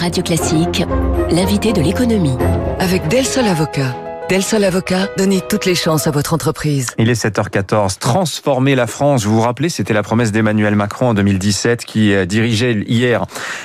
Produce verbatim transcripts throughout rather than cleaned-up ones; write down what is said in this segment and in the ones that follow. Radio Classique, l'invité de l'économie. Avec Del Sol Avocat. Del Sol Avocat, donnez toutes les chances à votre entreprise. Il est sept heures quatorze, transformer la France. Vous vous rappelez, c'était la promesse d'Emmanuel Macron en deux mille dix-sept qui dirigeait hier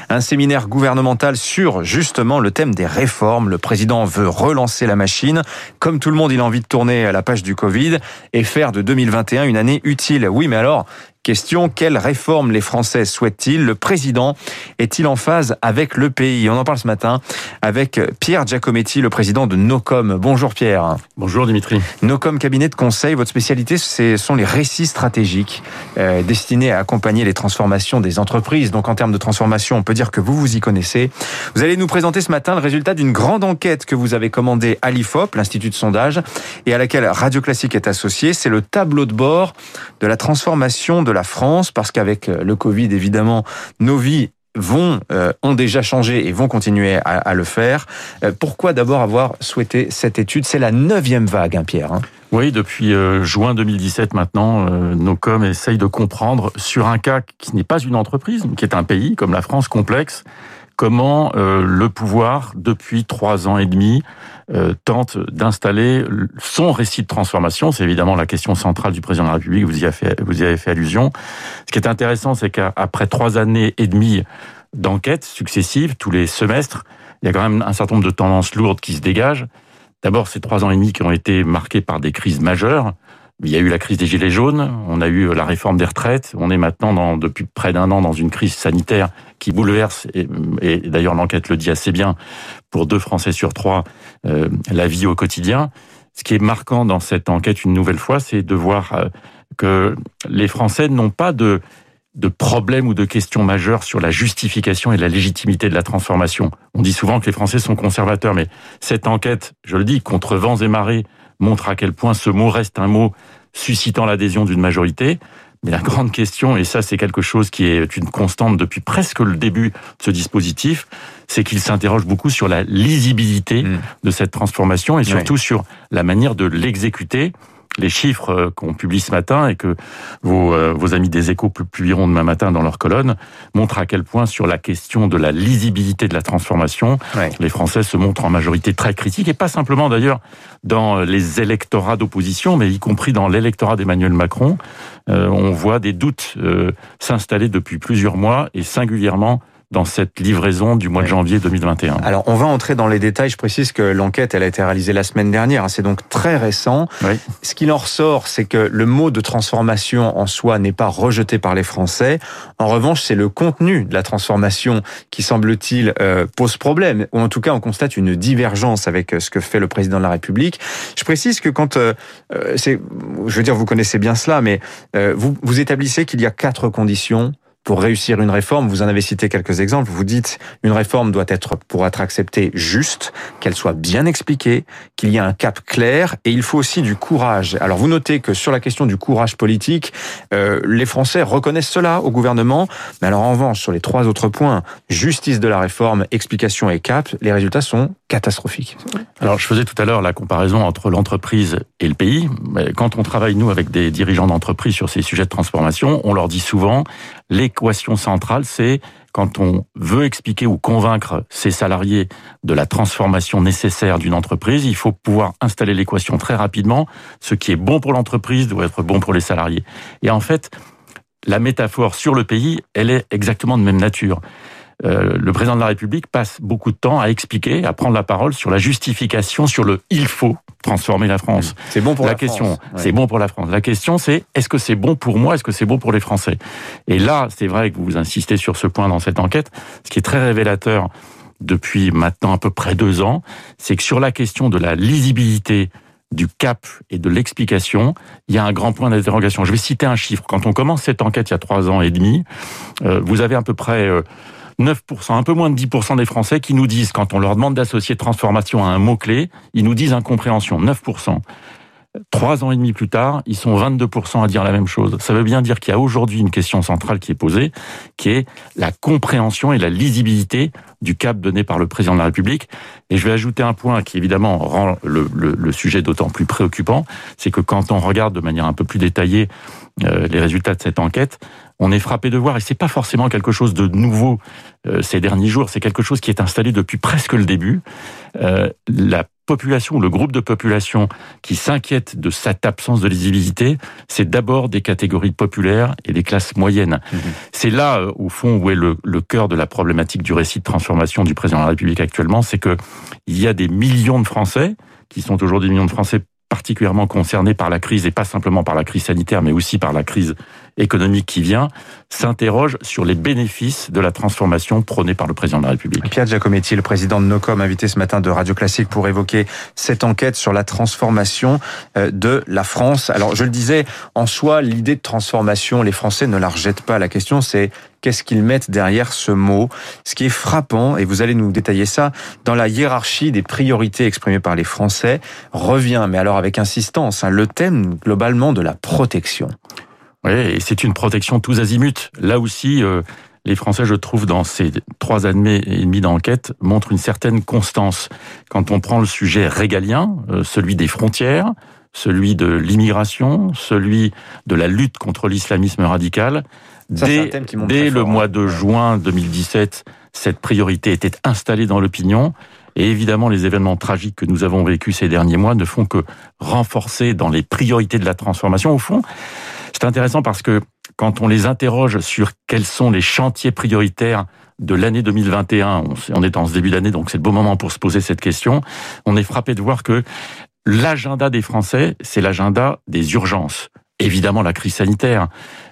un séminaire gouvernemental sur justement le thème des réformes. Le président veut relancer la machine. Comme tout le monde, il a envie de tourner la page du Covid et faire de deux mille vingt et un une année utile. Oui, mais alors, question, quelle réforme les Français souhaitent-ils? Le président est-il en phase avec le pays? On en parle ce matin avec Pierre Giacometti, le président de No Com. Bonjour Pierre. Bonjour Dimitri. No Com, cabinet de conseil, votre spécialité, ce sont les récits stratégiques euh, destinés à accompagner les transformations des entreprises. Donc en termes de transformation, on peut dire que vous vous y connaissez. Vous allez nous présenter ce matin le résultat d'une grande enquête que vous avez commandée à l'I F O P, l'Institut de sondage, et à laquelle Radio Classique est associée. C'est le tableau de bord de la transformation de la France, parce qu'avec le Covid, évidemment, nos vies vont, euh, ont déjà changé et vont continuer à, à le faire. Euh, pourquoi d'abord avoir souhaité cette étude? C'est la neuvième vague, hein, Pierre, hein. Oui, depuis euh, juin deux mille dix-sept maintenant, euh, No Com essaye de comprendre, sur un cas qui n'est pas une entreprise, mais qui est un pays, comme la France, complexe, comment euh, le pouvoir, depuis trois ans et demi, euh, tente d'installer son récit de transformation. C'est évidemment la question centrale du président de la République, vous y avez fait, vous y avez fait allusion. Ce qui est intéressant, c'est qu'après trois années et demie d'enquêtes successives, tous les semestres, il y a quand même un certain nombre de tendances lourdes qui se dégagent. D'abord, ces trois ans et demi qui ont été marqués par des crises majeures. Il y a eu la crise des Gilets jaunes, on a eu la réforme des retraites, on est maintenant dans, depuis près d'un an dans une crise sanitaire qui bouleverse, et, et d'ailleurs l'enquête le dit assez bien, pour deux Français sur trois, euh, la vie au quotidien. Ce qui est marquant dans cette enquête une nouvelle fois, c'est de voir euh, que les Français n'ont pas de, de problème ou de question majeure sur la justification et la légitimité de la transformation. On dit souvent que les Français sont conservateurs, mais cette enquête, je le dis, contre vents et marées, montre à quel point ce mot reste un mot suscitant l'adhésion d'une majorité. Mais la grande question, et ça c'est quelque chose qui est une constante depuis presque le début de ce dispositif, c'est qu'il s'interroge beaucoup sur la lisibilité mmh. de cette transformation et surtout oui. sur la manière de l'exécuter. Les chiffres qu'on publie ce matin et que vos, euh, vos amis des Échos publieront demain matin dans leur colonne montrent à quel point sur la question de la lisibilité de la transformation, ouais. les Français se montrent en majorité très critiques, et pas simplement d'ailleurs dans les électorats d'opposition, mais y compris dans l'électorat d'Emmanuel Macron. Euh, on voit des doutes euh, s'installer depuis plusieurs mois, et singulièrement dans cette livraison du mois de janvier deux mille vingt et un. Alors, on va entrer dans les détails. Je précise que l'enquête, elle a été réalisée la semaine dernière. C'est donc très récent. Oui. Ce qu'il en ressort, c'est que le mot de transformation en soi n'est pas rejeté par les Français. En revanche, c'est le contenu de la transformation qui, semble-t-il, euh, pose problème. Ou en tout cas, on constate une divergence avec ce que fait le président de la République. Je précise que quand... Euh, c'est, je veux dire, vous connaissez bien cela, mais euh, vous, vous établissez qu'il y a quatre conditions pour réussir une réforme. Vous en avez cité quelques exemples. Vous dites, une réforme doit être, pour être acceptée, juste, qu'elle soit bien expliquée, qu'il y ait un cap clair, et il faut aussi du courage. Alors vous notez que sur la question du courage politique, euh, les Français reconnaissent cela au gouvernement, mais alors en revanche, sur les trois autres points, justice de la réforme, explication et cap, les résultats sont catastrophiques. Alors je faisais tout à l'heure la comparaison entre l'entreprise et le pays. Quand on travaille, nous, avec des dirigeants d'entreprise sur ces sujets de transformation, on leur dit souvent, les l'équation centrale, c'est quand on veut expliquer ou convaincre ses salariés de la transformation nécessaire d'une entreprise, il faut pouvoir installer l'équation très rapidement. Ce qui est bon pour l'entreprise doit être bon pour les salariés. Et en fait, la métaphore sur le pays, elle est exactement de même nature. Euh, le président de la République passe beaucoup de temps à expliquer, à prendre la parole sur la justification, sur le « il faut ». Transformer la France. C'est bon pour la, la question. France. C'est ouais. bon pour la France. La question, c'est, est-ce que c'est bon pour moi? Est-ce que c'est bon pour les Français? Et là, c'est vrai que vous insistez sur ce point dans cette enquête. Ce qui est très révélateur depuis maintenant à peu près deux ans, c'est que sur la question de la lisibilité, du cap et de l'explication, il y a un grand point d'interrogation. Je vais citer un chiffre. Quand on commence cette enquête il y a trois ans et demi, euh, vous avez à peu près euh, neuf pour cent, un peu moins de dix pour cent des Français qui nous disent, quand on leur demande d'associer transformation à un mot-clé, ils nous disent incompréhension, neuf pour cent. Trois ans et demi plus tard, ils sont vingt-deux pour cent à dire la même chose. Ça veut bien dire qu'il y a aujourd'hui une question centrale qui est posée, qui est la compréhension et la lisibilité du cap donné par le président de la République. Et je vais ajouter un point qui, évidemment, rend le, le, le sujet d'autant plus préoccupant, c'est que quand on regarde de manière un peu plus détaillée euh, les résultats de cette enquête, on est frappé de voir, et c'est pas forcément quelque chose de nouveau euh, ces derniers jours, c'est quelque chose qui est installé depuis presque le début, euh, la population, le groupe de population qui s'inquiète de cette absence de lisibilité, c'est d'abord des catégories populaires et des classes moyennes. Mmh. C'est là, euh, au fond, où est le, le cœur de la problématique du récit de transformation du président de la République actuellement, c'est que il y a des millions de Français, qui sont aujourd'hui des millions de Français particulièrement concernés par la crise, et pas simplement par la crise sanitaire, mais aussi par la crise économique qui vient, s'interroge sur les bénéfices de la transformation prônée par le président de la République. Pierre Giacometti, le président de No Com, invité ce matin de Radio Classique pour évoquer cette enquête sur la transformation de la France. Alors, je le disais, en soi, l'idée de transformation, les Français ne la rejettent pas. La question, c'est qu'est-ce qu'ils mettent derrière ce mot? Ce qui est frappant, et vous allez nous détailler ça, dans la hiérarchie des priorités exprimées par les Français, revient, mais alors avec insistance, hein, le thème globalement de la protection. Oui, et c'est une protection tous azimuts. Là aussi, euh, les Français, je trouve, dans ces trois années et demie d'enquête, montrent une certaine constance. Quand on prend le sujet régalien, euh, celui des frontières, celui de l'immigration, celui de la lutte contre l'islamisme radical, Ça, dès, dès le fort, mois hein. de juin deux mille dix-sept, cette priorité était installée dans l'opinion. Et évidemment, les événements tragiques que nous avons vécus ces derniers mois ne font que renforcer dans les priorités de la transformation. Au fond, c'est intéressant parce que quand on les interroge sur quels sont les chantiers prioritaires de l'année deux mille vingt et un, on est en ce début d'année, donc c'est le bon moment pour se poser cette question, on est frappé de voir que l'agenda des Français, c'est l'agenda des urgences. Évidemment, la crise sanitaire,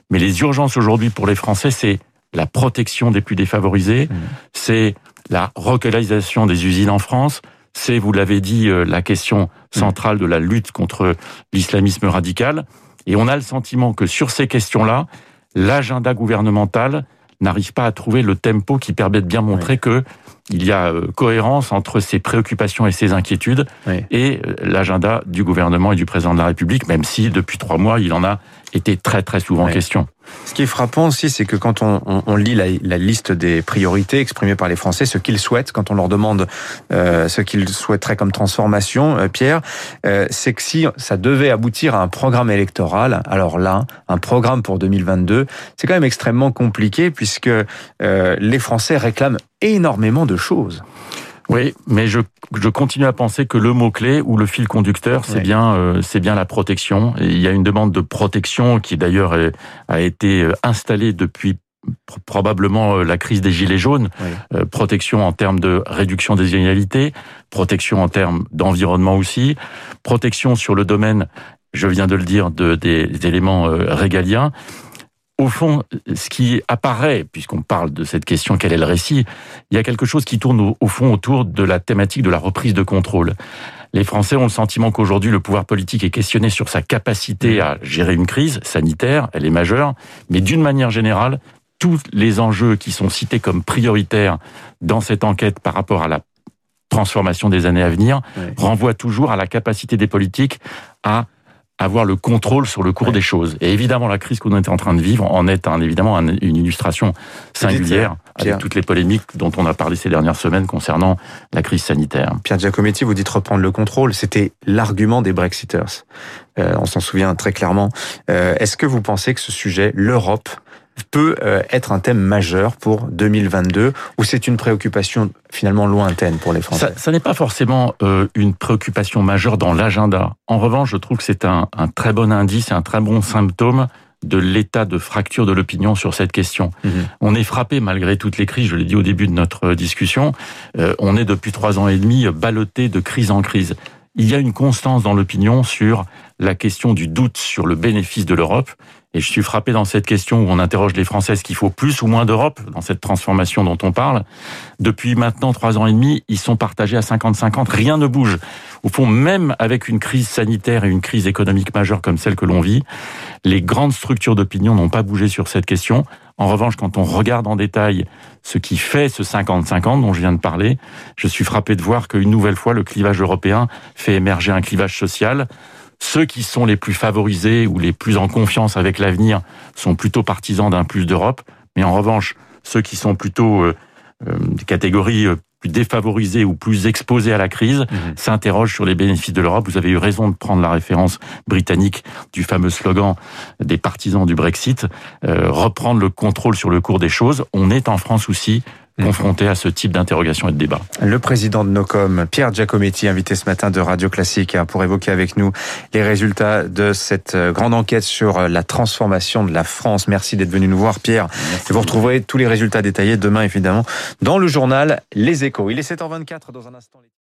mais les urgences aujourd'hui pour les Français, c'est la protection des plus défavorisés, mmh. c'est la relocalisation des usines en France, c'est, vous l'avez dit, la question centrale de la lutte contre l'islamisme radical. Et on a le sentiment que sur ces questions-là, l'agenda gouvernemental n'arrive pas à trouver le tempo qui permet de bien montrer oui. que il y a cohérence entre ses préoccupations et ses inquiétudes oui. et l'agenda du gouvernement et du président de la République, même si depuis trois mois, il en a été très très souvent oui. question. Ce qui est frappant aussi, c'est que quand on, on, on lit la, la liste des priorités exprimées par les Français, ce qu'ils souhaitent, quand on leur demande euh, ce qu'ils souhaiteraient comme transformation, euh, Pierre, euh, c'est que si ça devait aboutir à un programme électoral, alors là, un programme pour deux mille vingt-deux, c'est quand même extrêmement compliqué puisque euh, les Français réclament énormément de choses. Oui, mais je, je continue à penser que le mot-clé ou le fil conducteur, c'est oui. bien euh, c'est bien la protection. Et il y a une demande de protection qui d'ailleurs a été installée depuis probablement la crise des Gilets jaunes. Oui. Euh, protection en termes de réduction des inégalités, protection en termes d'environnement aussi, protection sur le domaine, je viens de le dire, de, des, des éléments euh, régaliens. Au fond, ce qui apparaît, puisqu'on parle de cette question, quel est le récit, il y a quelque chose qui tourne au fond autour de la thématique de la reprise de contrôle. Les Français ont le sentiment qu'aujourd'hui, le pouvoir politique est questionné sur sa capacité à gérer une crise sanitaire, elle est majeure, mais d'une manière générale, tous les enjeux qui sont cités comme prioritaires dans cette enquête par rapport à la transformation des années à venir, oui. renvoient toujours à la capacité des politiques à avoir le contrôle sur le cours ouais. des choses. Et évidemment, la crise qu'on était en train de vivre en est un, évidemment un, une illustration singulière avec toutes les polémiques dont on a parlé ces dernières semaines concernant la crise sanitaire. Pierre Giacometti, vous dites reprendre le contrôle. C'était l'argument des Brexiters. Euh, on s'en souvient très clairement. Euh, est-ce que vous pensez que ce sujet, l'Europe, peut euh, être un thème majeur pour deux mille vingt-deux, ou c'est une préoccupation finalement lointaine pour les Français? Ça, ça n'est pas forcément euh, une préoccupation majeure dans l'agenda. En revanche, je trouve que c'est un, un très bon indice, un très bon symptôme de l'état de fracture de l'opinion sur cette question. Mmh. On est frappé, malgré toutes les crises, je l'ai dit au début de notre discussion, euh, on est depuis trois ans et demi ballotté de crise en crise. Il y a une constance dans l'opinion sur la question du doute sur le bénéfice de l'Europe. Et je suis frappé dans cette question où on interroge les Français, est-ce qu'il faut plus ou moins d'Europe dans cette transformation dont on parle? Depuis maintenant trois ans et demi, ils sont partagés à cinquante cinquante, rien ne bouge. Au fond, même avec une crise sanitaire et une crise économique majeure comme celle que l'on vit, les grandes structures d'opinion n'ont pas bougé sur cette question. En revanche, quand on regarde en détail ce qui fait ce cinquante cinquante dont je viens de parler, je suis frappé de voir qu'une nouvelle fois, le clivage européen fait émerger un clivage social. Ceux qui sont les plus favorisés ou les plus en confiance avec l'avenir sont plutôt partisans d'un plus d'Europe. Mais en revanche, ceux qui sont plutôt euh, euh, des catégories plus défavorisés ou plus exposés à la crise, mmh. s'interrogent sur les bénéfices de l'Europe. Vous avez eu raison de prendre la référence britannique du fameux slogan des partisans du Brexit, euh, reprendre le contrôle sur le cours des choses. On est en France aussi confronté à ce type d'interrogation et de débat. Le président de No Com, Pierre Giacometti, invité ce matin de Radio Classique pour évoquer avec nous les résultats de cette grande enquête sur la transformation de la France. Merci d'être venu nous voir, Pierre. Merci. Vous retrouverez tous les résultats détaillés demain, évidemment, dans le journal Les Échos. Il est sept heures vingt-quatre dans un instant.